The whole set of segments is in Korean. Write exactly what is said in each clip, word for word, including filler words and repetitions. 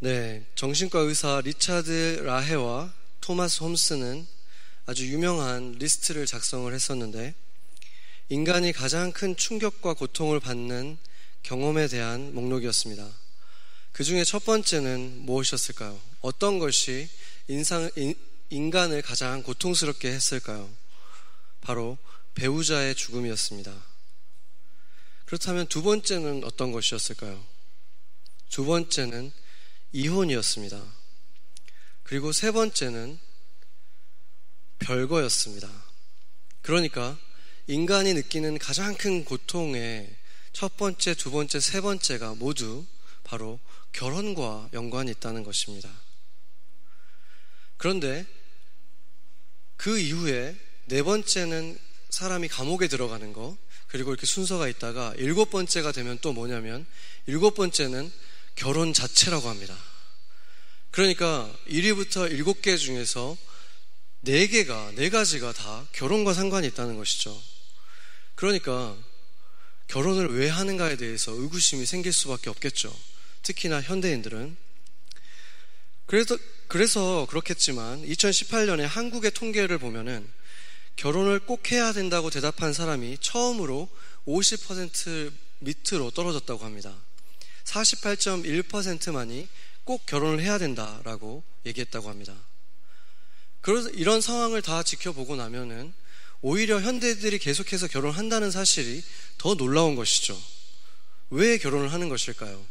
네, 정신과 의사 리차드 라헤와 토마스 홈스는 아주 유명한 리스트를 작성을 했었는데, 인간이 가장 큰 충격과 고통을 받는 경험에 대한 목록이었습니다. 그 중에 첫 번째는 무엇이었을까요? 어떤 것이 인상, 인, 인간을 가장 고통스럽게 했을까요? 바로 배우자의 죽음이었습니다. 그렇다면 두 번째는 어떤 것이었을까요? 두 번째는 이혼이었습니다. 그리고 세 번째는 별거였습니다. 그러니까 인간이 느끼는 가장 큰 고통의 첫 번째, 두 번째, 세 번째가 모두 바로 결혼과 연관이 있다는 것입니다. 그런데 그 이후에 네 번째는 사람이 감옥에 들어가는 거, 그리고 이렇게 순서가 있다가 일곱 번째가 되면 또 뭐냐면, 일곱 번째는 결혼 자체라고 합니다. 그러니까 일 위부터 일곱 개 중에서 네 개가, 네 가지가 다 결혼과 상관이 있다는 것이죠. 그러니까 결혼을 왜 하는가에 대해서 의구심이 생길 수밖에 없겠죠. 특히나 현대인들은. 그래서, 그래서 그렇겠지만 이천십팔 년에 한국의 통계를 보면은 결혼을 꼭 해야 된다고 대답한 사람이 처음으로 오십 퍼센트 밑으로 떨어졌다고 합니다. 사십팔 점 일 퍼센트만이 꼭 결혼을 해야 된다라고 얘기했다고 합니다. 그런 이런 상황을 다 지켜보고 나면은 오히려 현대들이 계속해서 결혼한다는 사실이 더 놀라운 것이죠. 왜 결혼을 하는 것일까요?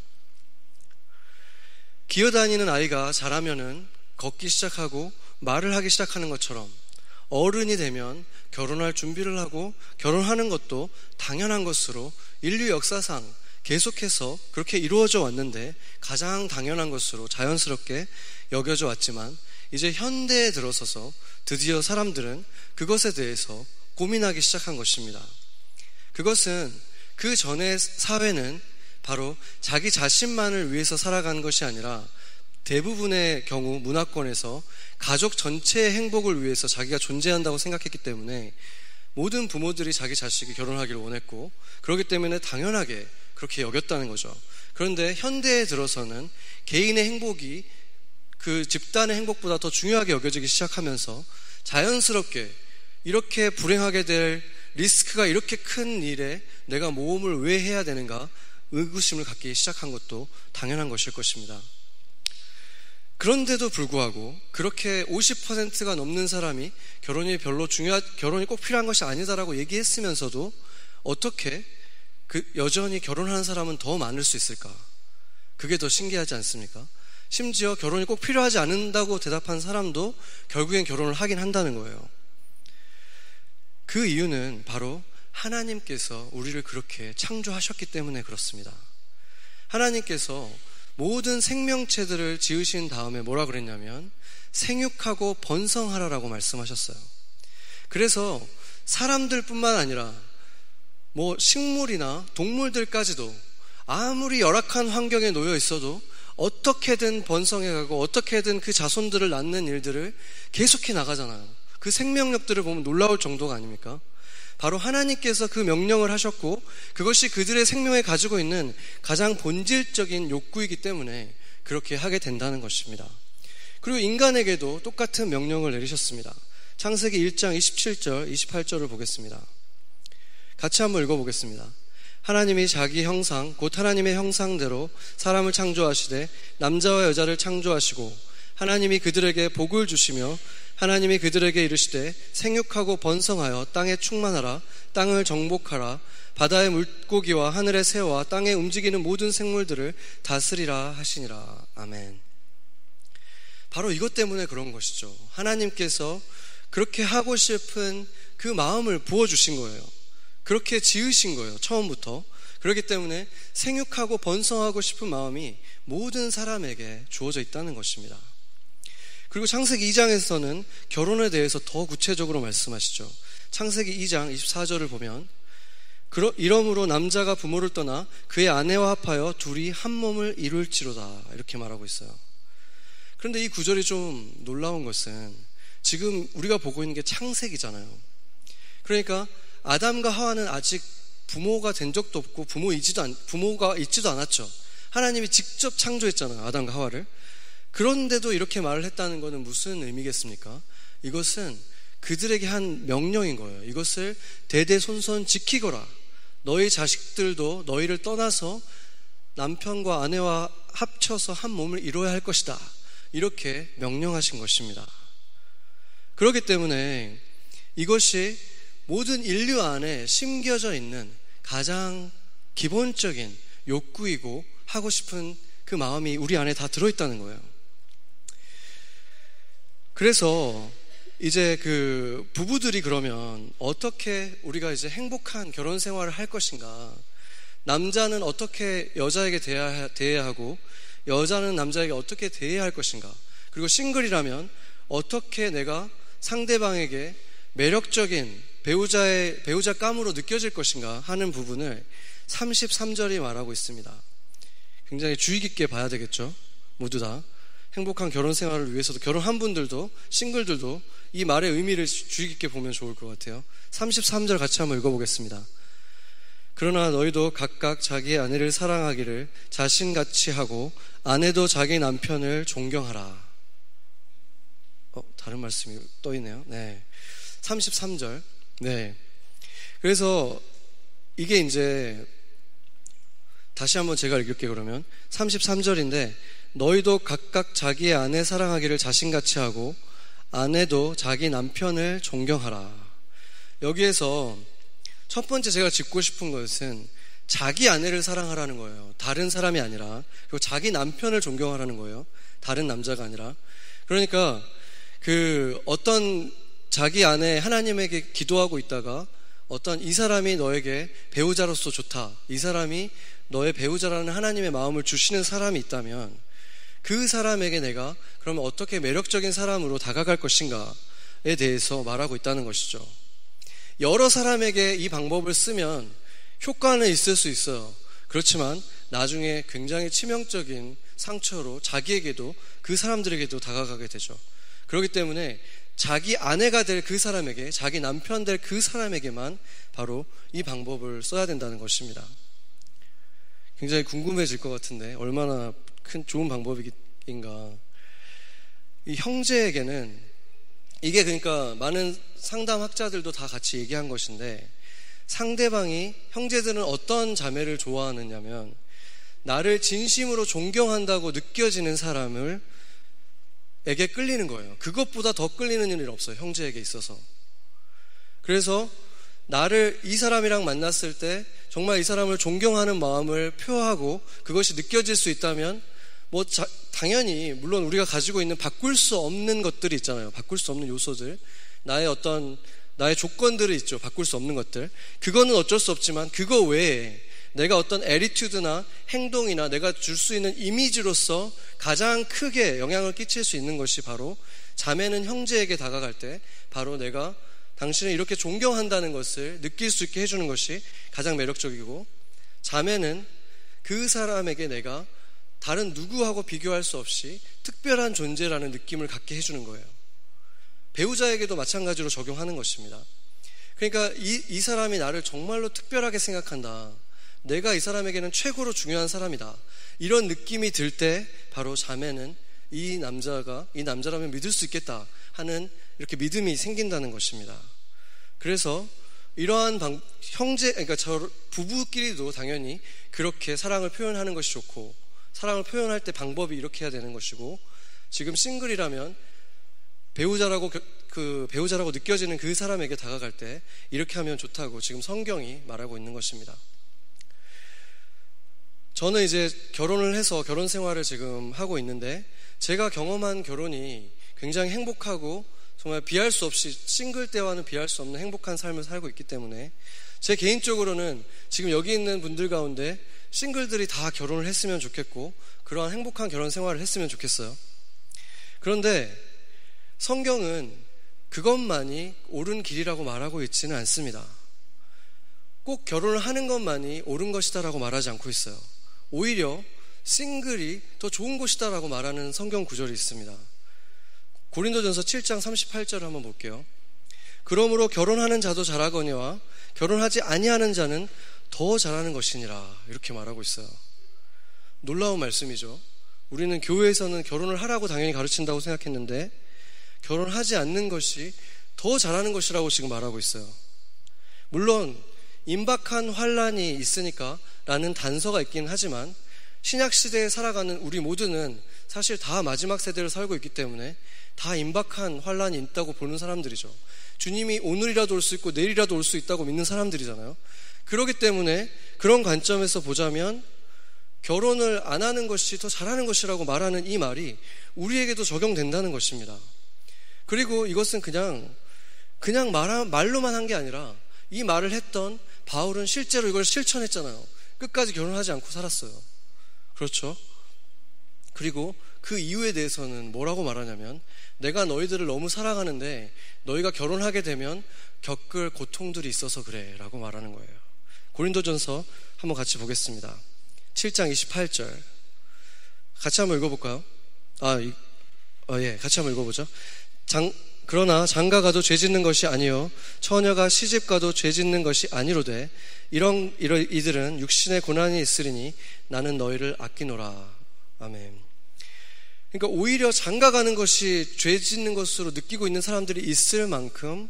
기어다니는 아이가 자라면은 걷기 시작하고 말을 하기 시작하는 것처럼 어른이 되면 결혼할 준비를 하고 결혼하는 것도 당연한 것으로 인류 역사상 계속해서 그렇게 이루어져 왔는데, 가장 당연한 것으로 자연스럽게 여겨져 왔지만 이제 현대에 들어서서 드디어 사람들은 그것에 대해서 고민하기 시작한 것입니다. 그것은 그 전의 사회는 바로 자기 자신만을 위해서 살아간 것이 아니라 대부분의 경우 문화권에서 가족 전체의 행복을 위해서 자기가 존재한다고 생각했기 때문에 모든 부모들이 자기 자식이 결혼하기를 원했고, 그렇기 때문에 당연하게 그렇게 여겼다는 거죠. 그런데 현대에 들어서는 개인의 행복이 그 집단의 행복보다 더 중요하게 여겨지기 시작하면서 자연스럽게 이렇게 불행하게 될 리스크가 이렇게 큰 일에 내가 모험을 왜 해야 되는가 의구심을 갖기 시작한 것도 당연한 것일 것입니다. 그런데도 불구하고 그렇게 오십 퍼센트가 넘는 사람이 결혼이 별로 중요하, 결혼이 꼭 필요한 것이 아니다라고 얘기했으면서도 어떻게 그 여전히 결혼하는 사람은 더 많을 수 있을까? 그게 더 신기하지 않습니까? 심지어 결혼이 꼭 필요하지 않는다고 대답한 사람도 결국엔 결혼을 하긴 한다는 거예요. 그 이유는 바로 하나님께서 우리를 그렇게 창조하셨기 때문에 그렇습니다. 하나님께서 모든 생명체들을 지으신 다음에 뭐라 그랬냐면 생육하고 번성하라라고 말씀하셨어요. 그래서 사람들뿐만 아니라 뭐 식물이나 동물들까지도 아무리 열악한 환경에 놓여 있어도 어떻게든 번성해가고 어떻게든 그 자손들을 낳는 일들을 계속해 나가잖아요. 그 생명력들을 보면 놀라울 정도가 아닙니까? 바로 하나님께서 그 명령을 하셨고, 그것이 그들의 생명에 가지고 있는 가장 본질적인 욕구이기 때문에 그렇게 하게 된다는 것입니다. 그리고 인간에게도 똑같은 명령을 내리셨습니다. 창세기 일 장 이십칠 절, 이십팔 절을 보겠습니다. 같이 한번 읽어보겠습니다. 하나님이 자기 형상, 곧 하나님의 형상대로 사람을 창조하시되 남자와 여자를 창조하시고 하나님이 그들에게 복을 주시며 하나님이 그들에게 이르시되 생육하고 번성하여 땅에 충만하라, 땅을 정복하라, 바다의 물고기와 하늘의 새와 땅에 움직이는 모든 생물들을 다스리라 하시니라. 아멘. 바로 이것 때문에 그런 것이죠. 하나님께서 그렇게 하고 싶은 그 마음을 부어주신 거예요. 그렇게 지으신 거예요, 처음부터. 그렇기 때문에 생육하고 번성하고 싶은 마음이 모든 사람에게 주어져 있다는 것입니다. 그리고 창세기 이 장에서는 결혼에 대해서 더 구체적으로 말씀하시죠. 창세기 이 장 이십사 절을 보면 이러므로 남자가 부모를 떠나 그의 아내와 합하여 둘이 한 몸을 이룰지로다, 이렇게 말하고 있어요. 그런데 이 구절이 좀 놀라운 것은 지금 우리가 보고 있는 게 창세기잖아요. 그러니까 아담과 하와는 아직 부모가 된 적도 없고 부모이지도 않, 부모가 있지도 않았죠. 하나님이 직접 창조했잖아요, 아담과 하와를. 그런데도 이렇게 말을 했다는 것은 무슨 의미겠습니까? 이것은 그들에게 한 명령인 거예요. 이것을 대대손손 지키거라. 너희 자식들도 너희를 떠나서 남편과 아내와 합쳐서 한 몸을 이루어야 할 것이다. 이렇게 명령하신 것입니다. 그렇기 때문에 이것이 모든 인류 안에 심겨져 있는 가장 기본적인 욕구이고 하고 싶은 그 마음이 우리 안에 다 들어있다는 거예요. 그래서 이제 그 부부들이 그러면 어떻게 우리가 이제 행복한 결혼 생활을 할 것인가, 남자는 어떻게 여자에게 대해야, 대해야 하고 여자는 남자에게 어떻게 대해야 할 것인가, 그리고 싱글이라면 어떻게 내가 상대방에게 매력적인 배우자의, 배우자 감으로 느껴질 것인가 하는 부분을 삼십삼 절이 말하고 있습니다. 굉장히 주의 깊게 봐야 되겠죠. 모두 다 행복한 결혼 생활을 위해서도 결혼한 분들도 싱글들도 이 말의 의미를 주의 깊게 보면 좋을 것 같아요. 삼십삼 절 같이 한번 읽어보겠습니다. 그러나 너희도 각각 자기의 아내를 사랑하기를 자신같이 하고 아내도 자기 남편을 존경하라. 어, 다른 말씀이 떠 있네요. 네, 삼십삼 절. 네. 그래서 이게 이제 다시 한번 제가 읽을게요. 그러면 삼십삼 절인데 너희도 각각 자기의 아내 사랑하기를 자신같이 하고 아내도 자기 남편을 존경하라. 여기에서 첫 번째 제가 짚고 싶은 것은 자기 아내를 사랑하라는 거예요. 다른 사람이 아니라. 그리고 자기 남편을 존경하라는 거예요. 다른 남자가 아니라. 그러니까 그 어떤 자기 아내 하나님에게 기도하고 있다가 어떤 이 사람이 너에게 배우자로서 좋다, 이 사람이 너의 배우자라는 하나님의 마음을 주시는 사람이 있다면 그 사람에게 내가 그러면 어떻게 매력적인 사람으로 다가갈 것인가에 대해서 말하고 있다는 것이죠. 여러 사람에게 이 방법을 쓰면 효과는 있을 수 있어요. 그렇지만 나중에 굉장히 치명적인 상처로 자기에게도 그 사람들에게도 다가가게 되죠. 그렇기 때문에 자기 아내가 될 그 사람에게, 자기 남편 될 그 사람에게만 바로 이 방법을 써야 된다는 것입니다. 굉장히 궁금해질 것 같은데 얼마나 큰 좋은 방법인가. 이 형제에게는 이게, 그러니까 많은 상담학자들도 다 같이 얘기한 것인데, 상대방이, 형제들은 어떤 자매를 좋아하느냐면 나를 진심으로 존경한다고 느껴지는 사람을 에게 끌리는 거예요. 그것보다 더 끌리는 일은 없어요, 형제에게 있어서. 그래서 나를, 이 사람이랑 만났을 때 정말 이 사람을 존경하는 마음을 표하고 그것이 느껴질 수 있다면, 뭐 자, 당연히 물론 우리가 가지고 있는 바꿀 수 없는 것들이 있잖아요. 바꿀 수 없는 요소들, 나의 어떤 나의 조건들이 있죠. 바꿀 수 없는 것들, 그거는 어쩔 수 없지만 그거 외에 내가 어떤 애티튜드나 행동이나 내가 줄 수 있는 이미지로서 가장 크게 영향을 끼칠 수 있는 것이 바로 자매는 형제에게 다가갈 때 바로 내가 당신을 이렇게 존경한다는 것을 느낄 수 있게 해주는 것이 가장 매력적이고, 자매는 그 사람에게 내가 다른 누구하고 비교할 수 없이 특별한 존재라는 느낌을 갖게 해주는 거예요. 배우자에게도 마찬가지로 적용하는 것입니다. 그러니까 이, 이 사람이 나를 정말로 특별하게 생각한다, 내가 이 사람에게는 최고로 중요한 사람이다, 이런 느낌이 들 때 바로 자매는 이 남자가, 이 남자라면 믿을 수 있겠다 하는 이렇게 믿음이 생긴다는 것입니다. 그래서 이러한 방, 형제, 그러니까 저 부부끼리도 당연히 그렇게 사랑을 표현하는 것이 좋고, 사랑을 표현할 때 방법이 이렇게 해야 되는 것이고, 지금 싱글이라면 배우자라고 그 배우자라고 느껴지는 그 사람에게 다가갈 때 이렇게 하면 좋다고 지금 성경이 말하고 있는 것입니다. 저는 이제 결혼을 해서 결혼 생활을 지금 하고 있는데, 제가 경험한 결혼이 굉장히 행복하고 정말 비할 수 없이 싱글 때와는 비할 수 없는 행복한 삶을 살고 있기 때문에, 제 개인적으로는 지금 여기 있는 분들 가운데 싱글들이 다 결혼을 했으면 좋겠고 그러한 행복한 결혼 생활을 했으면 좋겠어요. 그런데 성경은 그것만이 옳은 길이라고 말하고 있지는 않습니다. 꼭 결혼을 하는 것만이 옳은 것이다라고 말하지 않고 있어요. 오히려 싱글이 더 좋은 곳이다라고 말하는 성경 구절이 있습니다. 고린도전서 칠 장 삼십팔 절을 한번 볼게요. 그러므로 결혼하는 자도 잘하거니와 결혼하지 아니하는 자는 더 잘하는 것이니라. 이렇게 말하고 있어요. 놀라운 말씀이죠. 우리는 교회에서는 결혼을 하라고 당연히 가르친다고 생각했는데 결혼하지 않는 것이 더 잘하는 것이라고 지금 말하고 있어요. 물론 임박한 환란이 있으니까 라는 단서가 있긴 하지만 신약시대에 살아가는 우리 모두는 사실 다 마지막 세대를 살고 있기 때문에 다 임박한 환란이 있다고 보는 사람들이죠. 주님이 오늘이라도 올 수 있고 내일이라도 올 수 있다고 믿는 사람들이잖아요. 그렇기 때문에 그런 관점에서 보자면 결혼을 안 하는 것이 더 잘하는 것이라고 말하는 이 말이 우리에게도 적용된다는 것입니다. 그리고 이것은 그냥 그냥 말, 말로만 한 게 아니라 이 말을 했던 바울은 실제로 이걸 실천했잖아요. 끝까지 결혼하지 않고 살았어요. 그렇죠? 그리고 그 이유에 대해서는 뭐라고 말하냐면 내가 너희들을 너무 사랑하는데 너희가 결혼하게 되면 겪을 고통들이 있어서 그래 라고 말하는 거예요. 고린도전서 한번 같이 보겠습니다. 칠 장 이십팔 절 같이 한번 읽어볼까요? 아, 이, 아 예, 같이 한번 읽어보죠. 장, 그러나 장가가도 죄짓는 것이 아니요 처녀가 시집가도 죄짓는 것이 아니로되 이런, 이런 이들은 육신의 고난이 있으리니 나는 너희를 아끼노라. 아멘. 그러니까 오히려 장가가는 것이 죄짓는 것으로 느끼고 있는 사람들이 있을 만큼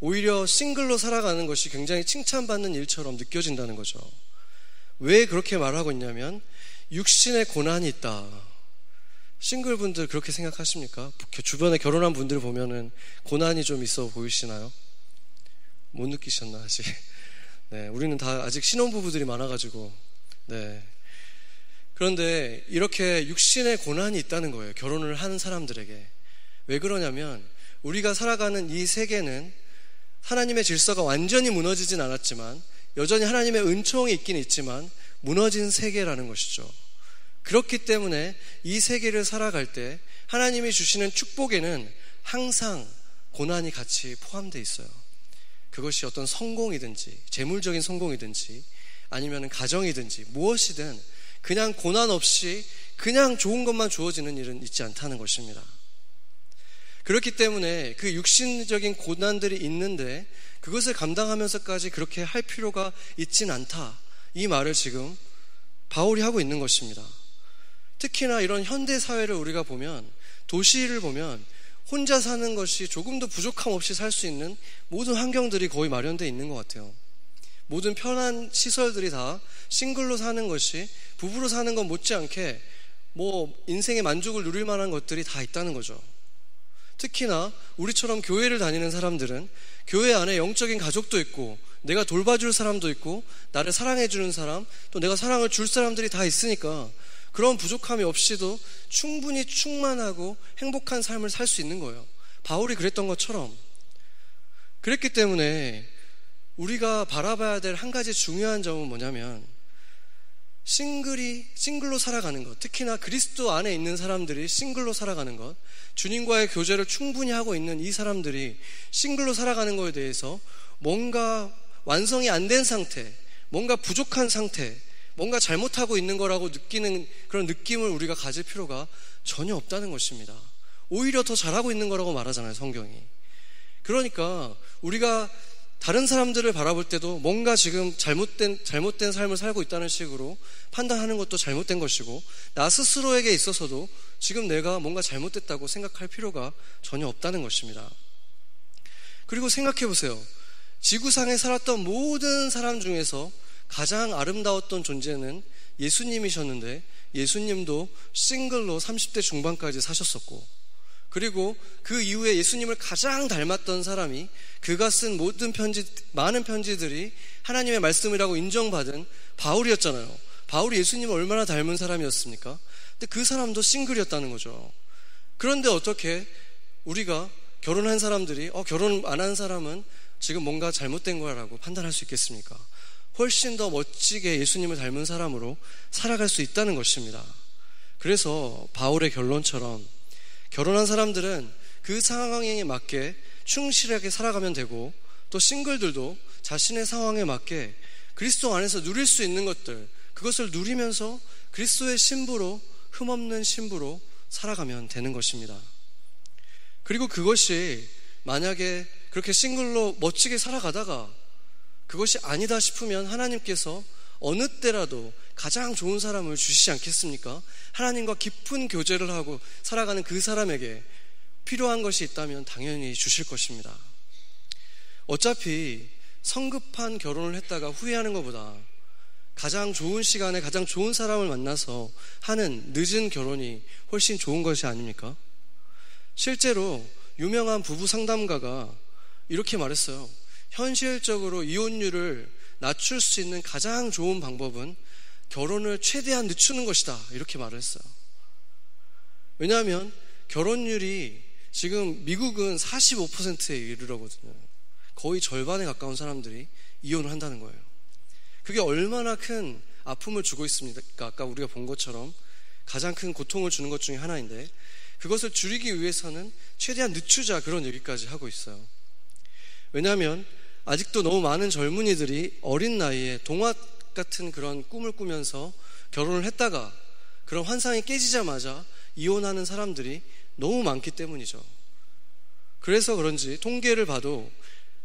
오히려 싱글로 살아가는 것이 굉장히 칭찬받는 일처럼 느껴진다는 거죠. 왜 그렇게 말하고 있냐면 육신의 고난이 있다. 싱글분들 그렇게 생각하십니까? 주변에 결혼한 분들 보면은 고난이 좀 있어 보이시나요? 못 느끼셨나 아직? 네, 우리는 다 아직 신혼부부들이 많아가지고. 네. 그런데 이렇게 육신의 고난이 있다는 거예요. 결혼을 하는 사람들에게. 왜 그러냐면 우리가 살아가는 이 세계는 하나님의 질서가 완전히 무너지진 않았지만 여전히 하나님의 은총이 있긴 있지만 무너진 세계라는 것이죠. 그렇기 때문에 이 세계를 살아갈 때 하나님이 주시는 축복에는 항상 고난이 같이 포함되어 있어요. 그것이 어떤 성공이든지 재물적인 성공이든지 아니면 가정이든지 무엇이든 그냥 고난 없이 그냥 좋은 것만 주어지는 일은 있지 않다는 것입니다. 그렇기 때문에 그 육신적인 고난들이 있는데 그것을 감당하면서까지 그렇게 할 필요가 있진 않다. 이 말을 지금 바울이 하고 있는 것입니다. 특히나 이런 현대 사회를 우리가 보면 도시를 보면 혼자 사는 것이 조금도 부족함 없이 살 수 있는 모든 환경들이 거의 마련되어 있는 것 같아요. 모든 편한 시설들이 다 싱글로 사는 것이 부부로 사는 건 못지않게 뭐 인생의 만족을 누릴 만한 것들이 다 있다는 거죠. 특히나 우리처럼 교회를 다니는 사람들은 교회 안에 영적인 가족도 있고 내가 돌봐줄 사람도 있고 나를 사랑해주는 사람 또 내가 사랑을 줄 사람들이 다 있으니까 그런 부족함이 없이도 충분히 충만하고 행복한 삶을 살 수 있는 거예요. 바울이 그랬던 것처럼. 그랬기 때문에 우리가 바라봐야 될 한 가지 중요한 점은 뭐냐면 싱글이 싱글로 살아가는 것, 특히나 그리스도 안에 있는 사람들이 싱글로 살아가는 것, 주님과의 교제를 충분히 하고 있는 이 사람들이 싱글로 살아가는 것에 대해서 뭔가 완성이 안 된 상태, 뭔가 부족한 상태, 뭔가 잘못하고 있는 거라고 느끼는 그런 느낌을 우리가 가질 필요가 전혀 없다는 것입니다. 오히려 더 잘하고 있는 거라고 말하잖아요, 성경이. 그러니까 우리가 다른 사람들을 바라볼 때도 뭔가 지금 잘못된, 잘못된 삶을 살고 있다는 식으로 판단하는 것도 잘못된 것이고 나 스스로에게 있어서도 지금 내가 뭔가 잘못됐다고 생각할 필요가 전혀 없다는 것입니다. 그리고 생각해 보세요. 지구상에 살았던 모든 사람 중에서 가장 아름다웠던 존재는 예수님이셨는데 예수님도 싱글로 삼십 대 중반까지 사셨었고 그리고 그 이후에 예수님을 가장 닮았던 사람이 그가 쓴 모든 편지, 많은 편지들이 하나님의 말씀이라고 인정받은 바울이었잖아요. 바울이 예수님을 얼마나 닮은 사람이었습니까? 근데 그 사람도 싱글이었다는 거죠. 그런데 어떻게 우리가 결혼한 사람들이 어, 결혼 안 한 사람은 지금 뭔가 잘못된 거라고 판단할 수 있겠습니까? 훨씬 더 멋지게 예수님을 닮은 사람으로 살아갈 수 있다는 것입니다. 그래서 바울의 결론처럼 결혼한 사람들은 그 상황에 맞게 충실하게 살아가면 되고 또 싱글들도 자신의 상황에 맞게 그리스도 안에서 누릴 수 있는 것들 그것을 누리면서 그리스도의 신부로 흠없는 신부로 살아가면 되는 것입니다. 그리고 그것이 만약에 그렇게 싱글로 멋지게 살아가다가 그것이 아니다 싶으면 하나님께서 어느 때라도 가장 좋은 사람을 주시지 않겠습니까? 하나님과 깊은 교제를 하고 살아가는 그 사람에게 필요한 것이 있다면 당연히 주실 것입니다. 어차피 성급한 결혼을 했다가 후회하는 것보다 가장 좋은 시간에 가장 좋은 사람을 만나서 하는 늦은 결혼이 훨씬 좋은 것이 아닙니까? 실제로 유명한 부부 상담가가 이렇게 말했어요. 현실적으로 이혼율을 낮출 수 있는 가장 좋은 방법은 결혼을 최대한 늦추는 것이다, 이렇게 말을 했어요. 왜냐하면 결혼율이 지금 미국은 사십오 퍼센트에 이르러거든요. 거의 절반에 가까운 사람들이 이혼을 한다는 거예요. 그게 얼마나 큰 아픔을 주고 있습니까? 아까 우리가 본 것처럼 가장 큰 고통을 주는 것 중에 하나인데, 그것을 줄이기 위해서는 최대한 늦추자, 그런 얘기까지 하고 있어요. 왜냐하면 아직도 너무 많은 젊은이들이 어린 나이에 동화 같은 그런 꿈을 꾸면서 결혼을 했다가 그런 환상이 깨지자마자 이혼하는 사람들이 너무 많기 때문이죠. 그래서 그런지 통계를 봐도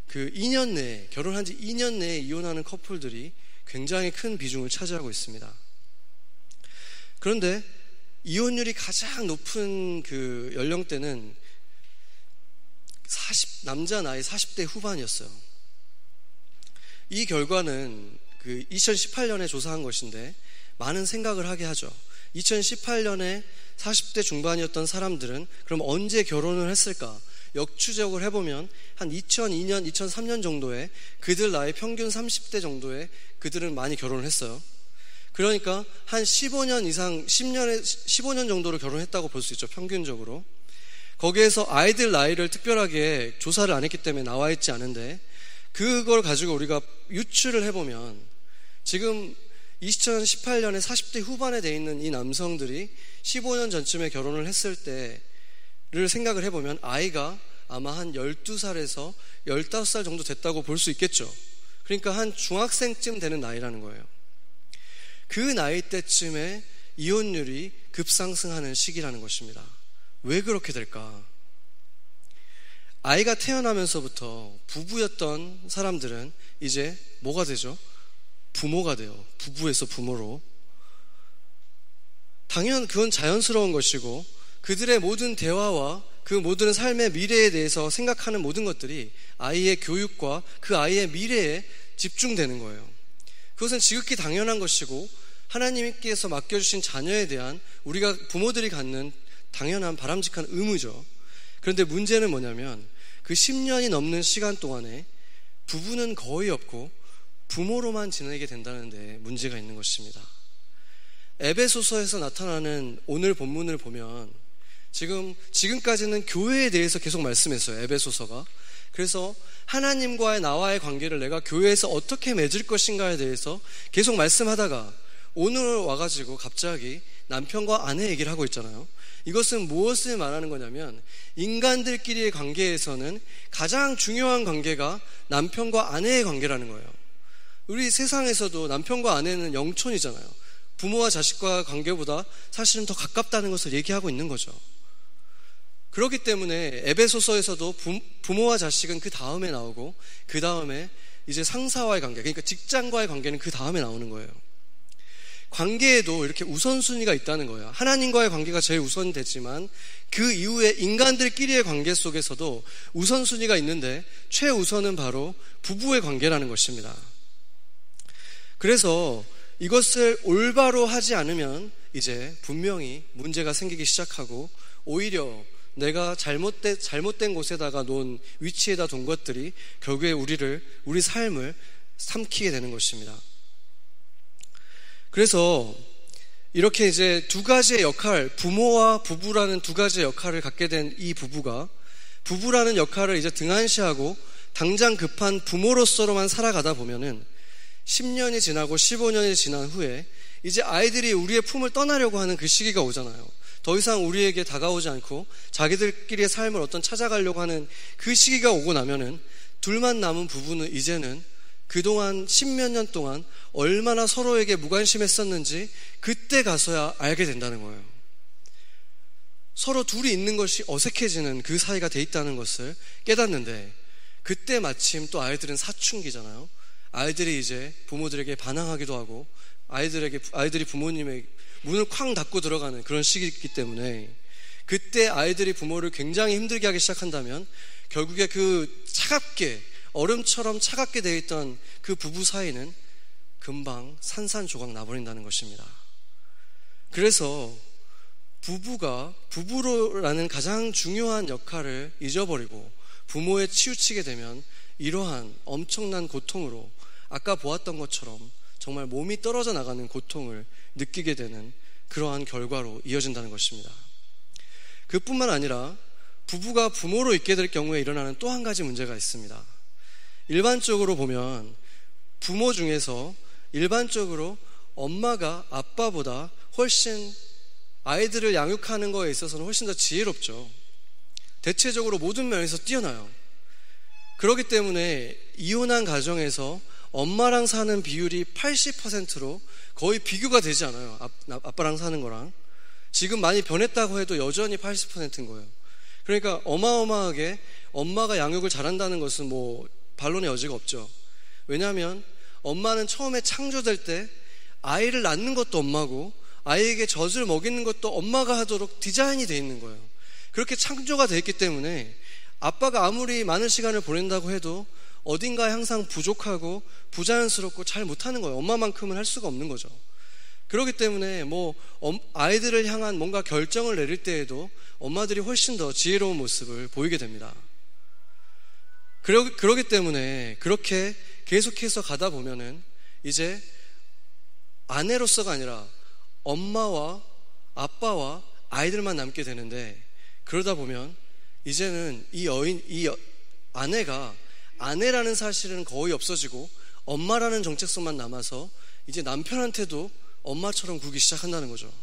그 이 년 내에, 결혼한 지 이 년 내에 이혼하는 커플들이 굉장히 큰 비중을 차지하고 있습니다. 그런데 이혼율이 가장 높은 그 연령대는 사십, 남자 나이 사십 대 후반이었어요. 이 결과는 그 이천십팔 년에 조사한 것인데 많은 생각을 하게 하죠. 이천십팔 년에 사십 대 중반이었던 사람들은 그럼 언제 결혼을 했을까? 역추적을 해보면 한 이천이 년, 이천삼 년 정도에 그들 나이 평균 삼십 대 정도에 그들은 많이 결혼을 했어요. 그러니까 한 십오 년 이상, 십 년에, 십오 년 정도로 결혼했다고 볼 수 있죠, 평균적으로. 거기에서 아이들 나이를 특별하게 조사를 안 했기 때문에 나와 있지 않은데, 그걸 가지고 우리가 유추를 해보면 지금 이천십팔 년에 사십 대 후반에 돼 있는 이 남성들이 십오 년 전쯤에 결혼을 했을 때를 생각을 해보면 아이가 아마 한 열두 살에서 열다섯 살 정도 됐다고 볼 수 있겠죠. 그러니까 한 중학생쯤 되는 나이라는 거예요. 그 나이 때쯤에 이혼율이 급상승하는 시기라는 것입니다. 왜 그렇게 될까? 아이가 태어나면서부터 부부였던 사람들은 이제 뭐가 되죠? 부모가 돼요. 부부에서 부모로. 당연 그건 자연스러운 것이고, 그들의 모든 대화와 그 모든 삶의 미래에 대해서 생각하는 모든 것들이 아이의 교육과 그 아이의 미래에 집중되는 거예요. 그것은 지극히 당연한 것이고, 하나님께서 맡겨주신 자녀에 대한 우리가 부모들이 갖는 당연한 바람직한 의무죠. 그런데 문제는 뭐냐면 그 십 년이 넘는 시간 동안에 부부는 거의 없고 부모로만 지내게 된다는 데 문제가 있는 것입니다. 에베소서에서 나타나는 오늘 본문을 보면 지금, 지금까지는 교회에 대해서 계속 말씀했어요, 에베소서가. 그래서 하나님과의 나와의 관계를 내가 교회에서 어떻게 맺을 것인가에 대해서 계속 말씀하다가 오늘 와가지고 갑자기 남편과 아내 얘기를 하고 있잖아요. 이것은 무엇을 말하는 거냐면 인간들끼리의 관계에서는 가장 중요한 관계가 남편과 아내의 관계라는 거예요. 우리 세상에서도 남편과 아내는 영촌이잖아요. 부모와 자식과 관계보다 사실은 더 가깝다는 것을 얘기하고 있는 거죠. 그렇기 때문에 에베소서에서도 부모와 자식은 그 다음에 나오고, 그 다음에 이제 상사와의 관계, 그러니까 직장과의 관계는 그 다음에 나오는 거예요. 관계에도 이렇게 우선순위가 있다는 거예요. 하나님과의 관계가 제일 우선이 되지만 그 이후에 인간들끼리의 관계 속에서도 우선순위가 있는데 최우선은 바로 부부의 관계라는 것입니다. 그래서 이것을 올바로 하지 않으면 이제 분명히 문제가 생기기 시작하고, 오히려 내가 잘못된, 잘못된 곳에다가 놓은, 위치에다 둔 것들이 결국에 우리를, 우리 삶을 삼키게 되는 것입니다. 그래서 이렇게 이제 두 가지의 역할, 부모와 부부라는 두 가지의 역할을 갖게 된 이 부부가 부부라는 역할을 이제 등한시하고 당장 급한 부모로서로만 살아가다 보면은 십 년이 지나고 십오 년이 지난 후에 이제 아이들이 우리의 품을 떠나려고 하는 그 시기가 오잖아요. 더 이상 우리에게 다가오지 않고 자기들끼리의 삶을 어떤 찾아가려고 하는 그 시기가 오고 나면은 둘만 남은 부부는 이제는 그동안 십몇 년 동안 얼마나 서로에게 무관심했었는지 그때 가서야 알게 된다는 거예요. 서로 둘이 있는 것이 어색해지는 그 사이가 돼 있다는 것을 깨닫는데, 그때 마침 또 아이들은 사춘기잖아요. 아이들이 이제 부모들에게 반항하기도 하고 아이들에게, 아이들이 부모님에게 문을 쾅 닫고 들어가는 그런 시기이기 때문에 그때 아이들이 부모를 굉장히 힘들게 하기 시작한다면 결국에 그 차갑게 얼음처럼 차갑게 되어 있던 그 부부 사이는 금방 산산조각 나버린다는 것입니다. 그래서 부부가 부부라는 가장 중요한 역할을 잊어버리고 부모에 치우치게 되면 이러한 엄청난 고통으로 아까 보았던 것처럼 정말 몸이 떨어져 나가는 고통을 느끼게 되는 그러한 결과로 이어진다는 것입니다. 그뿐만 아니라 부부가 부모로 있게 될 경우에 일어나는 또 한 가지 문제가 있습니다. 일반적으로 보면 부모 중에서 일반적으로 엄마가 아빠보다 훨씬 아이들을 양육하는 거에 있어서는 훨씬 더 지혜롭죠. 대체적으로 모든 면에서 뛰어나요. 그렇기 때문에 이혼한 가정에서 엄마랑 사는 비율이 팔십 퍼센트로 거의 비교가 되지 않아요. 아빠랑 사는 거랑. 지금 많이 변했다고 해도 여전히 팔십 퍼센트인 거예요. 그러니까 어마어마하게 엄마가 양육을 잘한다는 것은 뭐 반론의 여지가 없죠. 왜냐하면 엄마는 처음에 창조될 때 아이를 낳는 것도 엄마고 아이에게 젖을 먹이는 것도 엄마가 하도록 디자인이 돼 있는 거예요. 그렇게 창조가 돼 있기 때문에 아빠가 아무리 많은 시간을 보낸다고 해도 어딘가에 항상 부족하고 부자연스럽고 잘 못하는 거예요. 엄마만큼은 할 수가 없는 거죠. 그렇기 때문에 뭐 아이들을 향한 뭔가 결정을 내릴 때에도 엄마들이 훨씬 더 지혜로운 모습을 보이게 됩니다. 그러기 때문에 그렇게 계속해서 가다 보면은 이제 아내로서가 아니라 엄마와 아빠와 아이들만 남게 되는데, 그러다 보면 이제는 이 여인, 이 여, 아내가 아내라는 사실은 거의 없어지고 엄마라는 정체성만 남아서 이제 남편한테도 엄마처럼 굴기 시작한다는 거죠.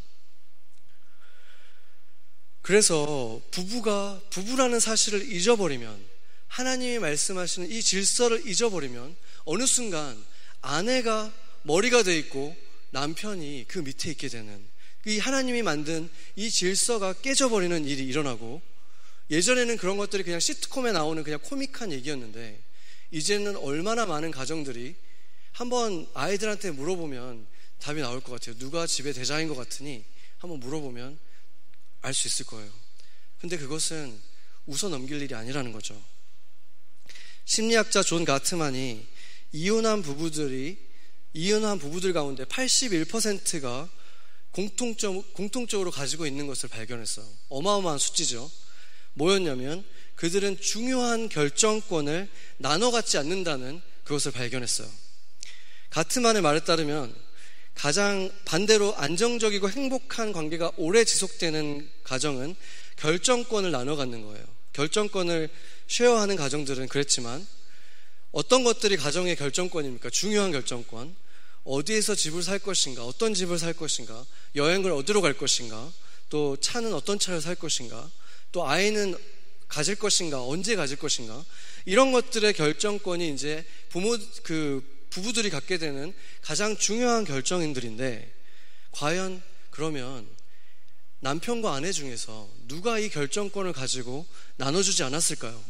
그래서 부부가 부부라는 사실을 잊어버리면, 하나님이 말씀하시는 이 질서를 잊어버리면 어느 순간 아내가 머리가 돼 있고 남편이 그 밑에 있게 되는, 이 하나님이 만든 이 질서가 깨져버리는 일이 일어나고, 예전에는 그런 것들이 그냥 시트콤에 나오는 그냥 코믹한 얘기였는데 이제는 얼마나 많은 가정들이 한번 아이들한테 물어보면 답이 나올 것 같아요. 누가 집의 대장인 것 같으니 한번 물어보면 알 수 있을 거예요. 근데 그것은 웃어 넘길 일이 아니라는 거죠. 심리학자 존 가트만이 이혼한 부부들이 이혼한 부부들 가운데 팔십일 퍼센트가 공통점, 공통적으로 가지고 있는 것을 발견했어요. 어마어마한 수치죠. 뭐였냐면 그들은 중요한 결정권을 나눠 갖지 않는다는 그것을 발견했어요. 가트만의 말에 따르면 가장 반대로 안정적이고 행복한 관계가 오래 지속되는 가정은 결정권을 나눠 갖는 거예요. 결정권을 쉐어하는 가정들은 그랬지만 어떤 것들이 가정의 결정권입니까? 중요한 결정권. 어디에서 집을 살 것인가? 어떤 집을 살 것인가? 여행을 어디로 갈 것인가? 또 차는 어떤 차를 살 것인가? 또 아이는 가질 것인가? 언제 가질 것인가? 이런 것들의 결정권이 이제 부모, 그, 부부들이 갖게 되는 가장 중요한 결정인들인데, 과연 그러면 남편과 아내 중에서 누가 이 결정권을 가지고 나눠주지 않았을까요?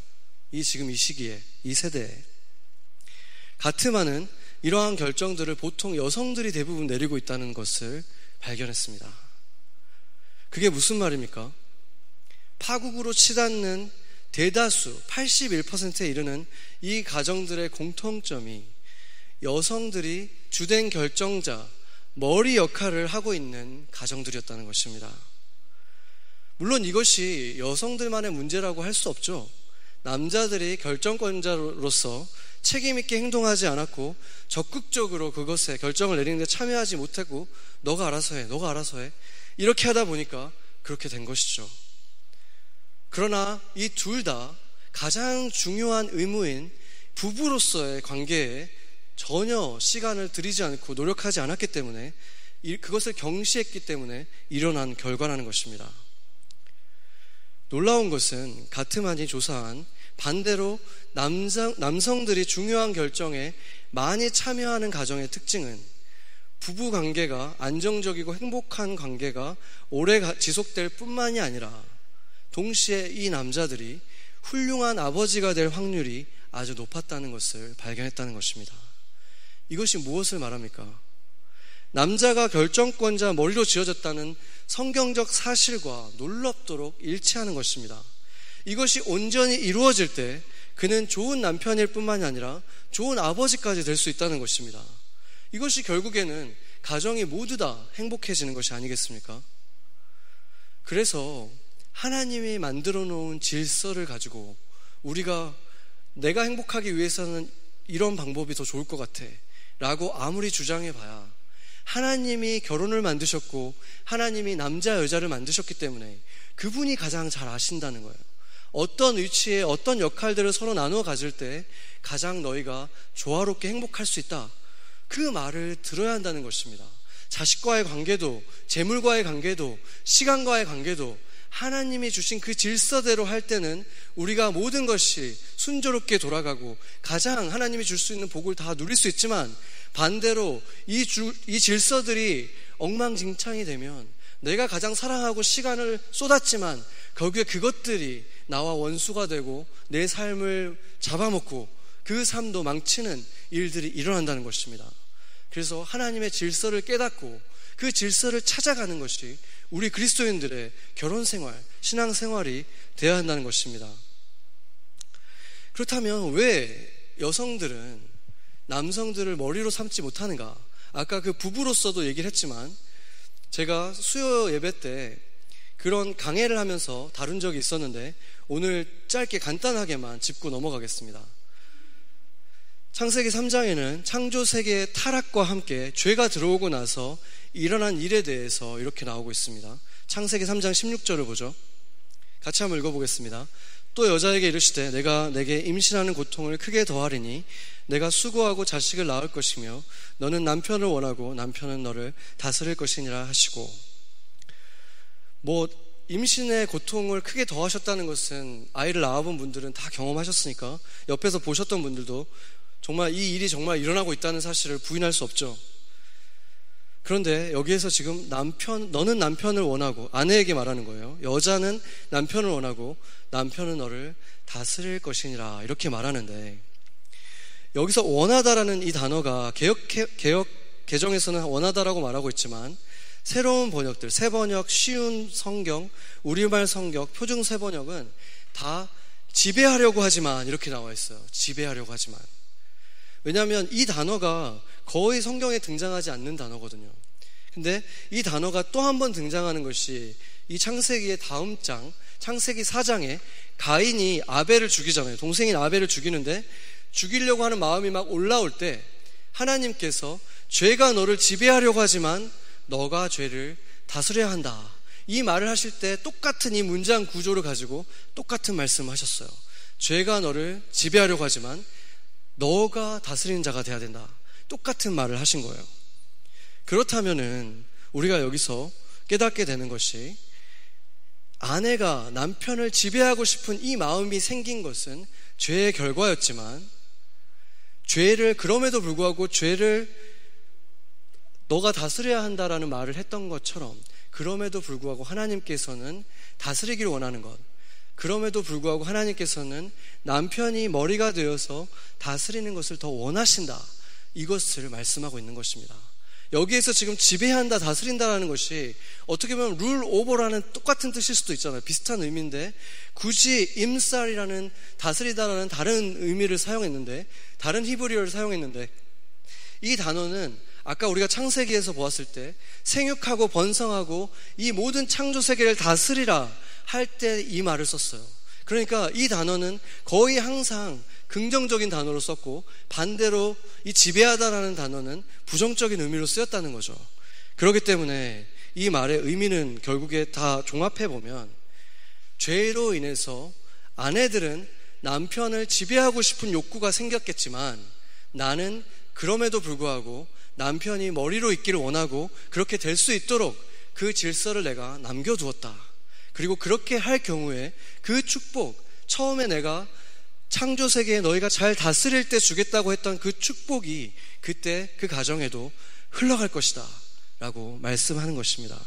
이 지금 이 시기에, 이 세대에. 가트만은 이러한 결정들을 보통 여성들이 대부분 내리고 있다는 것을 발견했습니다. 그게 무슨 말입니까? 파국으로 치닫는 대다수 팔십일 퍼센트에 이르는 이 가정들의 공통점이 여성들이 주된 결정자, 머리 역할을 하고 있는 가정들이었다는 것입니다. 물론 이것이 여성들만의 문제라고 할 수 없죠. 남자들이 결정권자로서 책임있게 행동하지 않았고 적극적으로 그것에 결정을 내리는데 참여하지 못했고, 너가 알아서 해, 너가 알아서 해, 이렇게 하다 보니까 그렇게 된 것이죠. 그러나 이 둘 다 가장 중요한 의무인 부부로서의 관계에 전혀 시간을 들이지 않고 노력하지 않았기 때문에, 그것을 경시했기 때문에 일어난 결과라는 것입니다. 놀라운 것은 가트만이 조사한 반대로 남성, 남성들이 중요한 결정에 많이 참여하는 가정의 특징은 부부관계가 안정적이고 행복한 관계가 오래 지속될 뿐만이 아니라 동시에 이 남자들이 훌륭한 아버지가 될 확률이 아주 높았다는 것을 발견했다는 것입니다. 이것이 무엇을 말합니까? 남자가 결정권자 머리로 지어졌다는 성경적 사실과 놀랍도록 일치하는 것입니다. 이것이 온전히 이루어질 때 그는 좋은 남편일 뿐만이 아니라 좋은 아버지까지 될 수 있다는 것입니다. 이것이 결국에는 가정이 모두 다 행복해지는 것이 아니겠습니까? 그래서 하나님이 만들어 놓은 질서를 가지고 우리가 내가 행복하기 위해서는 이런 방법이 더 좋을 것 같아 라고 아무리 주장해봐야, 하나님이 결혼을 만드셨고 하나님이 남자 여자를 만드셨기 때문에 그분이 가장 잘 아신다는 거예요. 어떤 위치에 어떤 역할들을 서로 나누어 가질 때 가장 너희가 조화롭게 행복할 수 있다, 그 말을 들어야 한다는 것입니다. 자식과의 관계도, 재물과의 관계도, 시간과의 관계도 하나님이 주신 그 질서대로 할 때는 우리가 모든 것이 순조롭게 돌아가고 가장 하나님이 줄 수 있는 복을 다 누릴 수 있지만, 반대로 이, 주, 이 질서들이 엉망진창이 되면 내가 가장 사랑하고 시간을 쏟았지만 거기에 그것들이 나와 원수가 되고 내 삶을 잡아먹고 그 삶도 망치는 일들이 일어난다는 것입니다. 그래서 하나님의 질서를 깨닫고 그 질서를 찾아가는 것이 우리 그리스도인들의 결혼생활, 신앙생활이 되어야 한다는 것입니다. 그렇다면 왜 여성들은 남성들을 머리로 삼지 못하는가? 아까 그 부부로서도 얘기를 했지만, 제가 수요 예배 때 그런 강해를 하면서 다룬 적이 있었는데 오늘 짧게 간단하게만 짚고 넘어가겠습니다. 창세기 삼 장에는 창조세계의 타락과 함께 죄가 들어오고 나서 일어난 일에 대해서 이렇게 나오고 있습니다. 창세기 삼 장 십육 절을 보죠. 같이 한번 읽어보겠습니다. 또 여자에게 이르시되 내가 내게 임신하는 고통을 크게 더하리니 내가 수고하고 자식을 낳을 것이며 너는 남편을 원하고 남편은 너를 다스릴 것이니라 하시고. 뭐 임신의 고통을 크게 더하셨다는 것은 아이를 낳아본 분들은 다 경험하셨으니까 옆에서 보셨던 분들도 정말 이 일이 정말 일어나고 있다는 사실을 부인할 수 없죠. 그런데 여기에서 지금 남편, 너는 남편을 원하고, 아내에게 말하는 거예요. 여자는 남편을 원하고 남편은 너를 다스릴 것이니라 이렇게 말하는데, 여기서 원하다라는 이 단어가 개역, 개역 개정에서는 원하다라고 말하고 있지만, 새로운 번역들, 새번역, 쉬운 성경, 우리말 성경, 표준 새번역은 다 지배하려고 하지만 이렇게 나와 있어요. 지배하려고 하지만. 왜냐하면 이 단어가 거의 성경에 등장하지 않는 단어거든요. 근데 이 단어가 또 한 번 등장하는 것이 이 창세기의 다음 장, 창세기 사 장에 가인이 아벨을 죽이잖아요. 동생인 아벨을 죽이는데, 죽이려고 하는 마음이 막 올라올 때 하나님께서 죄가 너를 지배하려고 하지만 너가 죄를 다스려야 한다, 이 말을 하실 때 똑같은 이 문장 구조를 가지고 똑같은 말씀을 하셨어요. 죄가 너를 지배하려고 하지만 너가 다스리는 자가 돼야 된다, 똑같은 말을 하신 거예요. 그렇다면은 우리가 여기서 깨닫게 되는 것이, 아내가 남편을 지배하고 싶은 이 마음이 생긴 것은 죄의 결과였지만, 죄를 그럼에도 불구하고 죄를 너가 다스려야 한다라는 말을 했던 것처럼, 그럼에도 불구하고 하나님께서는 다스리기를 원하는 것, 그럼에도 불구하고 하나님께서는 남편이 머리가 되어서 다스리는 것을 더 원하신다, 이것을 말씀하고 있는 것입니다. 여기에서 지금 지배한다, 다스린다라는 것이 어떻게 보면 룰 오버라는 똑같은 뜻일 수도 있잖아요. 비슷한 의미인데 굳이 임살이라는, 다스리다라는 다른 의미를 사용했는데, 다른 히브리어를 사용했는데, 이 단어는 아까 우리가 창세기에서 보았을 때 생육하고 번성하고 이 모든 창조세계를 다스리라 할 때 이 말을 썼어요. 그러니까 이 단어는 거의 항상 긍정적인 단어로 썼고, 반대로 이 지배하다라는 단어는 부정적인 의미로 쓰였다는 거죠. 그렇기 때문에 이 말의 의미는 결국에 다 종합해보면, 죄로 인해서 아내들은 남편을 지배하고 싶은 욕구가 생겼겠지만, 나는 그럼에도 불구하고 남편이 머리로 있기를 원하고 그렇게 될 수 있도록 그 질서를 내가 남겨두었다. 그리고 그렇게 할 경우에 그 축복, 처음에 내가 창조세계에 너희가 잘 다스릴 때 주겠다고 했던 그 축복이 그때 그 가정에도 흘러갈 것이다 라고 말씀하는 것입니다.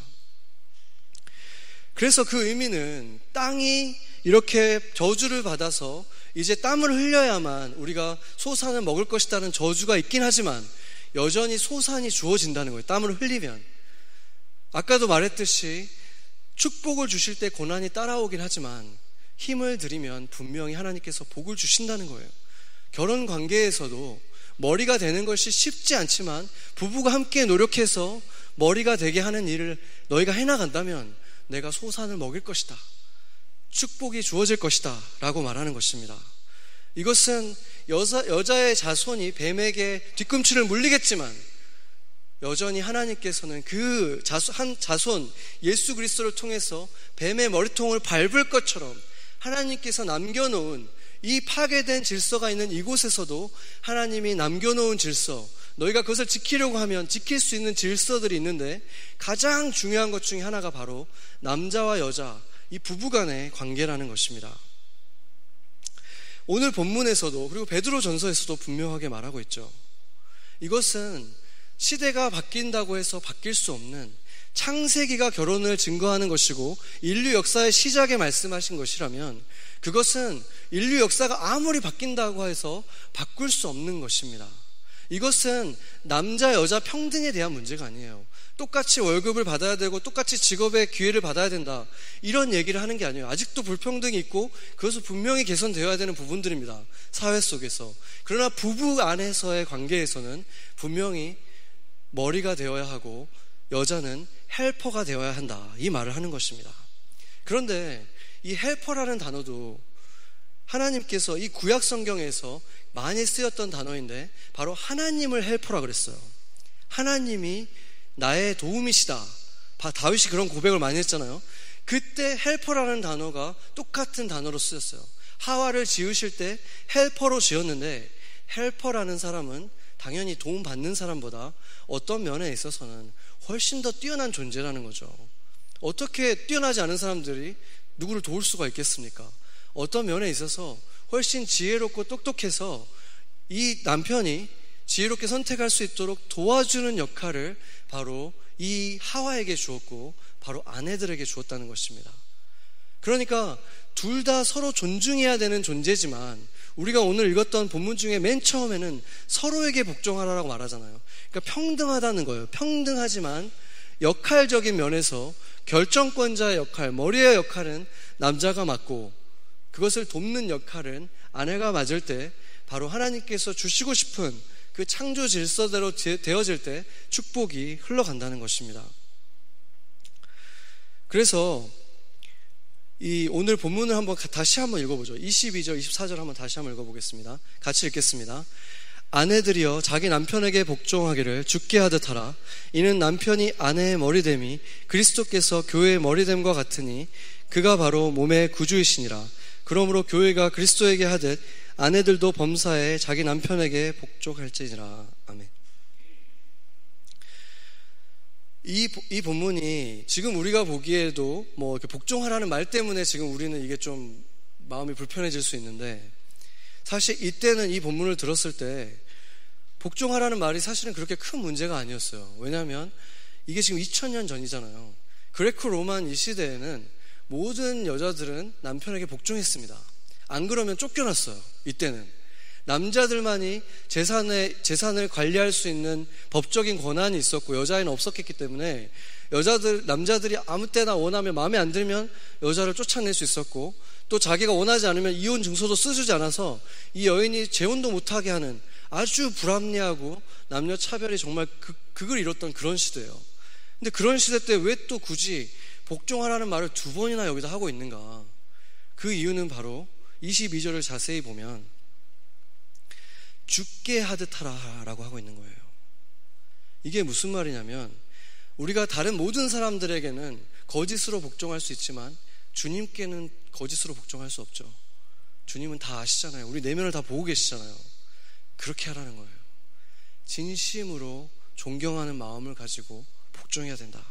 그래서 그 의미는 땅이 이렇게 저주를 받아서 이제 땀을 흘려야만 우리가 소산을 먹을 것이라는 저주가 있긴 하지만, 여전히 소산이 주어진다는 거예요. 땀을 흘리면. 아까도 말했듯이 축복을 주실 때 고난이 따라오긴 하지만 힘을 들이면 분명히 하나님께서 복을 주신다는 거예요. 결혼 관계에서도 머리가 되는 것이 쉽지 않지만 부부가 함께 노력해서 머리가 되게 하는 일을 너희가 해나간다면 내가 소산을 먹일 것이다, 축복이 주어질 것이다 라고 말하는 것입니다. 이것은 여자, 여자의 자손이 뱀에게 뒤꿈치를 물리겠지만 여전히 하나님께서는 그 자손, 한 자손 예수 그리스도를 통해서 뱀의 머리통을 밟을 것처럼 하나님께서 남겨놓은 이 파괴된 질서가 있는 이곳에서도 하나님이 남겨놓은 질서, 너희가 그것을 지키려고 하면 지킬 수 있는 질서들이 있는데 가장 중요한 것 중에 하나가 바로 남자와 여자, 이 부부간의 관계라는 것입니다. 오늘 본문에서도 그리고 베드로전서에서도 분명하게 말하고 있죠. 이것은 시대가 바뀐다고 해서 바뀔 수 없는, 창세기가 결혼을 증거하는 것이고 인류 역사의 시작에 말씀하신 것이라면 그것은 인류 역사가 아무리 바뀐다고 해서 바꿀 수 없는 것입니다. 이것은 남자 여자 평등에 대한 문제가 아니에요. 똑같이 월급을 받아야 되고 똑같이 직업의 기회를 받아야 된다, 이런 얘기를 하는 게 아니에요. 아직도 불평등이 있고 그것은 분명히 개선되어야 되는 부분들입니다, 사회 속에서. 그러나 부부 안에서의 관계에서는 분명히 머리가 되어야 하고 여자는 헬퍼가 되어야 한다, 이 말을 하는 것입니다. 그런데 이 헬퍼라는 단어도 하나님께서 이 구약 성경에서 많이 쓰였던 단어인데 바로 하나님을 헬퍼라 그랬어요. 하나님이 나의 도움이시다, 다윗이 그런 고백을 많이 했잖아요. 그때 헬퍼라는 단어가 똑같은 단어로 쓰였어요. 하와를 지으실 때 헬퍼로 지었는데 헬퍼라는 사람은 당연히 도움받는 사람보다 어떤 면에 있어서는 훨씬 더 뛰어난 존재라는 거죠. 어떻게 뛰어나지 않은 사람들이 누구를 도울 수가 있겠습니까? 어떤 면에 있어서 훨씬 지혜롭고 똑똑해서 이 남편이 지혜롭게 선택할 수 있도록 도와주는 역할을 바로 이 하와에게 주었고 바로 아내들에게 주었다는 것입니다. 그러니까 둘 다 서로 존중해야 되는 존재지만 우리가 오늘 읽었던 본문 중에 맨 처음에는 서로에게 복종하라고 말하잖아요. 그러니까 평등하다는 거예요. 평등하지만 역할적인 면에서 결정권자의 역할, 머리의 역할은 남자가 맡고 그것을 돕는 역할은 아내가 맡을 때 바로 하나님께서 주시고 싶은 그 창조 질서대로 되어질 때 축복이 흘러간다는 것입니다. 그래서 이 오늘 본문을 한번 다시 한번 읽어보죠. 이십이 절, 이십사 절 한번 다시 한번 읽어보겠습니다. 같이 읽겠습니다. 아내들이여 자기 남편에게 복종하기를 주께 하듯 하라. 이는 남편이 아내의 머리됨이 그리스도께서 교회의 머리됨과 같으니 그가 바로 몸의 구주이시니라. 그러므로 교회가 그리스도에게 하듯 아내들도 범사에 자기 남편에게 복종할지니라. 아멘. 이, 이 본문이 지금 우리가 보기에도 뭐 이렇게 복종하라는 말 때문에 지금 우리는 이게 좀 마음이 불편해질 수 있는데 사실 이때는 이 본문을 들었을 때 복종하라는 말이 사실은 그렇게 큰 문제가 아니었어요. 왜냐하면 이게 지금 이천 년 전이잖아요. 그레코 로만 이 시대에는 모든 여자들은 남편에게 복종했습니다. 안 그러면 쫓겨났어요. 이때는 남자들만이 재산에, 재산을 관리할 수 있는 법적인 권한이 있었고 여자에는 없었기 때문에 여자들, 남자들이 아무 때나 원하면, 마음에 안 들면 여자를 쫓아낼 수 있었고 또 자기가 원하지 않으면 이혼 증서도 쓰지 않아서 이 여인이 재혼도 못하게 하는 아주 불합리하고 남녀 차별이 정말 극, 극을 이뤘던 그런 시대예요. 근데 그런 시대 때 왜 또 굳이 복종하라는 말을 두 번이나 여기다 하고 있는가? 그 이유는 바로 이십이 절을 자세히 보면 죽게 하듯 하라 라고 하고 있는 거예요. 이게 무슨 말이냐면 우리가 다른 모든 사람들에게는 거짓으로 복종할 수 있지만 주님께는 거짓으로 복종할 수 없죠. 주님은 다 아시잖아요. 우리 내면을 다 보고 계시잖아요. 그렇게 하라는 거예요. 진심으로 존경하는 마음을 가지고 복종해야 된다.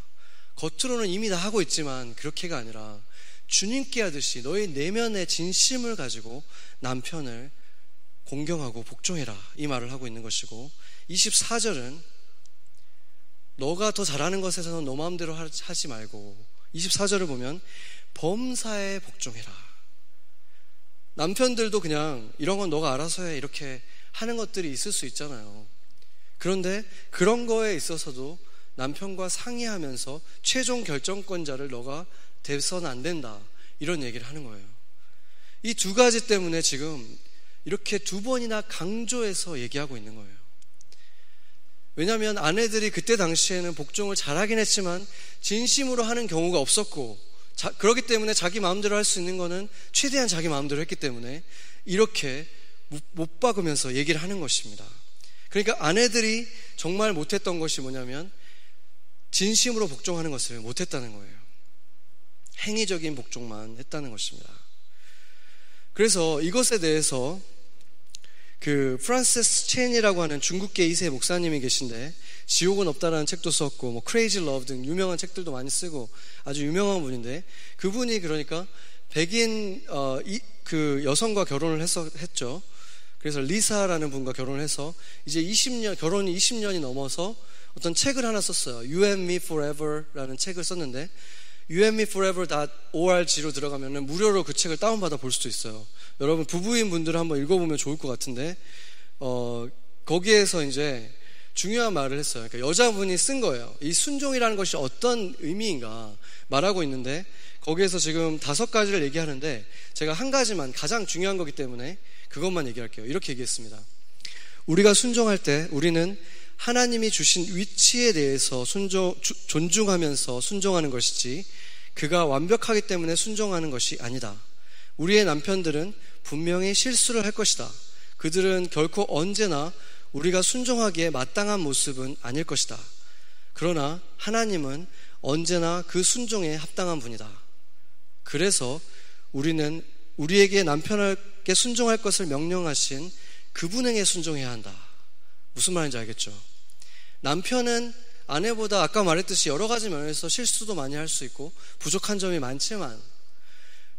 겉으로는 이미 다 하고 있지만 그렇게가 아니라 주님께 하듯이 너의 내면의 진심을 가지고 남편을 공경하고 복종해라, 이 말을 하고 있는 것이고 이십사 절은 너가 더 잘하는 것에서는 너 마음대로 하지 말고 이십사 절을 보면 범사에 복종해라. 남편들도 그냥 이런 건 너가 알아서 해 이렇게 하는 것들이 있을 수 있잖아요. 그런데 그런 거에 있어서도 남편과 상의하면서 최종 결정권자를 너가 돼선 안 된다, 이런 얘기를 하는 거예요. 이 두 가지 때문에 지금 이렇게 두 번이나 강조해서 얘기하고 있는 거예요. 왜냐하면 아내들이 그때 당시에는 복종을 잘하긴 했지만 진심으로 하는 경우가 없었고, 자, 그렇기 때문에 자기 마음대로 할 수 있는 거는 최대한 자기 마음대로 했기 때문에 이렇게 못 박으면서 얘기를 하는 것입니다. 그러니까 아내들이 정말 못했던 것이 뭐냐면 진심으로 복종하는 것을 못했다는 거예요. 행위적인 복종만 했다는 것입니다. 그래서 이것에 대해서 그 프란세스 체인이라고 하는 중국계 이 세 목사님이 계신데 지옥은 없다라는 책도 썼고 뭐 크레이지 러브 등 유명한 책들도 많이 쓰고 아주 유명한 분인데, 그분이 그러니까 백인 어, 이, 그 여성과 결혼을 해서, 했죠. 그래서 리사라는 분과 결혼을 해서 이제 이십 년, 결혼이 이십 년이 넘어서 어떤 책을 하나 썼어요. You and Me Forever라는 책을 썼는데 유 앤 미 포레버 닷 오알지로 들어가면 무료로 그 책을 다운받아 볼 수도 있어요. 여러분 부부인 분들 한번 읽어보면 좋을 것 같은데, 어, 거기에서 이제 중요한 말을 했어요. 그러니까 여자분이 쓴 거예요. 이 순종이라는 것이 어떤 의미인가 말하고 있는데, 거기에서 지금 다섯 가지를 얘기하는데 제가 한 가지만, 가장 중요한 거기 때문에 그것만 얘기할게요. 이렇게 얘기했습니다. 우리가 순종할 때 우리는 하나님이 주신 위치에 대해서 순종, 주, 존중하면서 순종하는 것이지 그가 완벽하기 때문에 순종하는 것이 아니다. 우리의 남편들은 분명히 실수를 할 것이다. 그들은 결코 언제나 우리가 순종하기에 마땅한 모습은 아닐 것이다. 그러나 하나님은 언제나 그 순종에 합당한 분이다. 그래서 우리는 우리에게 남편에게 순종할 것을 명령하신 그분에게 순종해야 한다. 무슨 말인지 알겠죠? 남편은 아내보다 아까 말했듯이 여러 가지 면에서 실수도 많이 할 수 있고 부족한 점이 많지만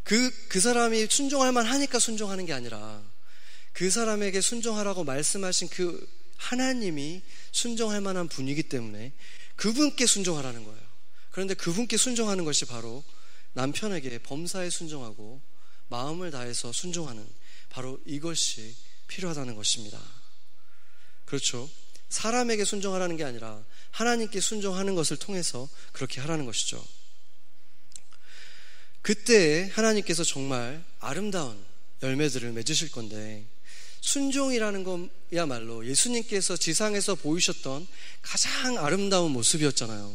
그, 그 사람이 순종할 만하니까 순종하는 게 아니라 그 사람에게 순종하라고 말씀하신 그 하나님이 순종할 만한 분이기 때문에 그분께 순종하라는 거예요. 그런데 그분께 순종하는 것이 바로 남편에게 범사에 순종하고 마음을 다해서 순종하는 바로 이것이 필요하다는 것입니다. 그렇죠? 사람에게 순종하라는 게 아니라 하나님께 순종하는 것을 통해서 그렇게 하라는 것이죠. 그때 하나님께서 정말 아름다운 열매들을 맺으실 건데, 순종이라는 것야말로 예수님께서 지상에서 보이셨던 가장 아름다운 모습이었잖아요.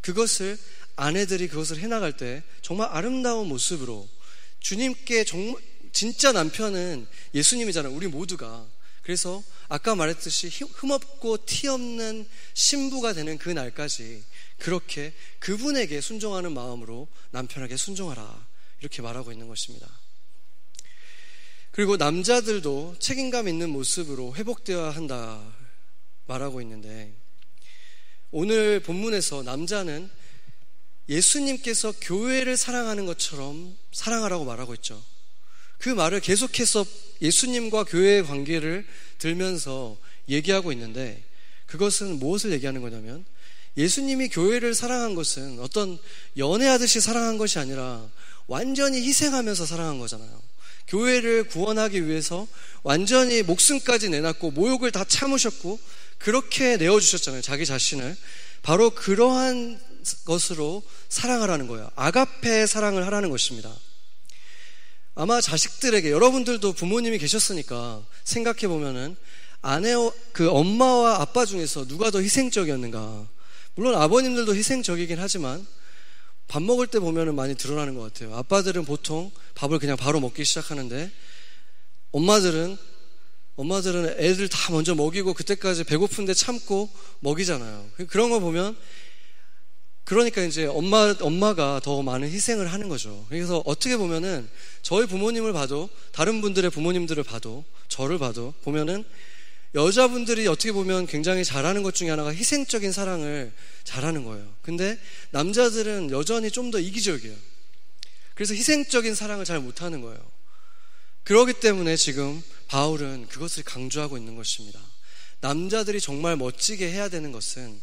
그것을 아내들이 그것을 해나갈 때 정말 아름다운 모습으로 주님께, 정말 진짜 남편은 예수님이잖아요, 우리 모두가. 그래서 아까 말했듯이 흠없고 티없는 신부가 되는 그 날까지 그렇게 그분에게 순종하는 마음으로 남편에게 순종하라, 이렇게 말하고 있는 것입니다. 그리고 남자들도 책임감 있는 모습으로 회복되어야 한다 말하고 있는데, 오늘 본문에서 남자는 예수님께서 교회를 사랑하는 것처럼 사랑하라고 말하고 있죠. 그 말을 계속해서 예수님과 교회의 관계를 들면서 얘기하고 있는데, 그것은 무엇을 얘기하는 거냐면 예수님이 교회를 사랑한 것은 어떤 연애하듯이 사랑한 것이 아니라 완전히 희생하면서 사랑한 거잖아요. 교회를 구원하기 위해서 완전히 목숨까지 내놨고 모욕을 다 참으셨고 그렇게 내어주셨잖아요, 자기 자신을. 바로 그러한 것으로 사랑하라는 거예요. 아가페 사랑을 하라는 것입니다. 아마 자식들에게, 여러분들도 부모님이 계셨으니까 생각해보면은 아내, 그 엄마와 아빠 중에서 누가 더 희생적이었는가. 물론 아버님들도 희생적이긴 하지만 밥 먹을 때 보면은 많이 드러나는 것 같아요. 아빠들은 보통 밥을 그냥 바로 먹기 시작하는데 엄마들은 엄마들은 애들 다 먼저 먹이고 그때까지 배고픈데 참고 먹이잖아요. 그런 거 보면, 그러니까 이제 엄마, 엄마가 더 많은 희생을 하는 거죠. 그래서 어떻게 보면은 저희 부모님을 봐도, 다른 분들의 부모님들을 봐도, 저를 봐도 보면은 여자분들이 어떻게 보면 굉장히 잘하는 것 중에 하나가 희생적인 사랑을 잘하는 거예요. 근데 남자들은 여전히 좀 더 이기적이에요. 그래서 희생적인 사랑을 잘 못하는 거예요. 그렇기 때문에 지금 바울은 그것을 강조하고 있는 것입니다. 남자들이 정말 멋지게 해야 되는 것은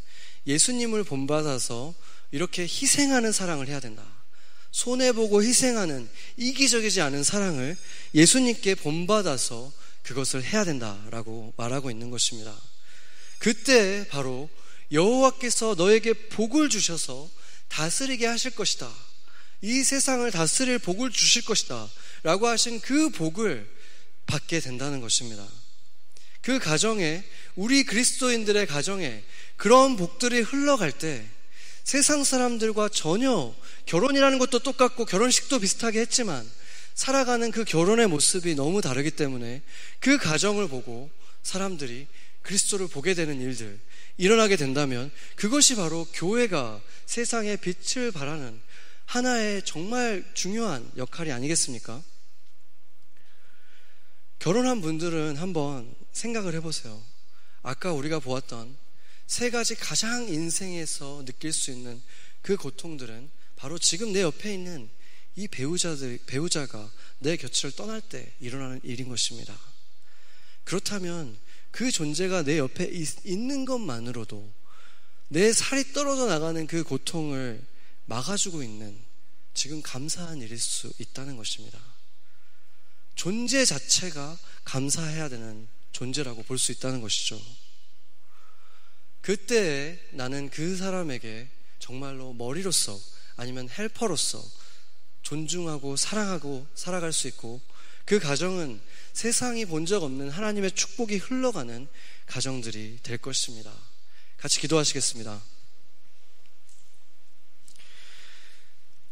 예수님을 본받아서 이렇게 희생하는 사랑을 해야 된다. 손해보고 희생하는 이기적이지 않은 사랑을 예수님께 본받아서 그것을 해야 된다라고 말하고 있는 것입니다. 그때 바로 여호와께서 너에게 복을 주셔서 다스리게 하실 것이다. 이 세상을 다스릴 복을 주실 것이다 라고 하신 그 복을 받게 된다는 것입니다. 그 가정에, 우리 그리스도인들의 가정에 그런 복들이 흘러갈 때 세상 사람들과 전혀, 결혼이라는 것도 똑같고 결혼식도 비슷하게 했지만 살아가는 그 결혼의 모습이 너무 다르기 때문에 그 가정을 보고 사람들이 그리스도를 보게 되는 일들 일어나게 된다면 그것이 바로 교회가 세상에 빛을 발하는 하나의 정말 중요한 역할이 아니겠습니까? 결혼한 분들은 한번 생각을 해보세요. 아까 우리가 보았던 세 가지 가장 인생에서 느낄 수 있는 그 고통들은 바로 지금 내 옆에 있는 이 배우자들, 배우자가 내 곁을 떠날 때 일어나는 일인 것입니다. 그렇다면 그 존재가 내 옆에 있, 있는 것만으로도 내 살이 떨어져 나가는 그 고통을 막아주고 있는 지금 감사한 일일 수 있다는 것입니다. 존재 자체가 감사해야 되는 존재라고 볼 수 있다는 것이죠. 그때 나는 그 사람에게 정말로 머리로서 아니면 헬퍼로서 존중하고 사랑하고 살아갈 수 있고, 그 가정은 세상이 본 적 없는 하나님의 축복이 흘러가는 가정들이 될 것입니다. 같이 기도하시겠습니다.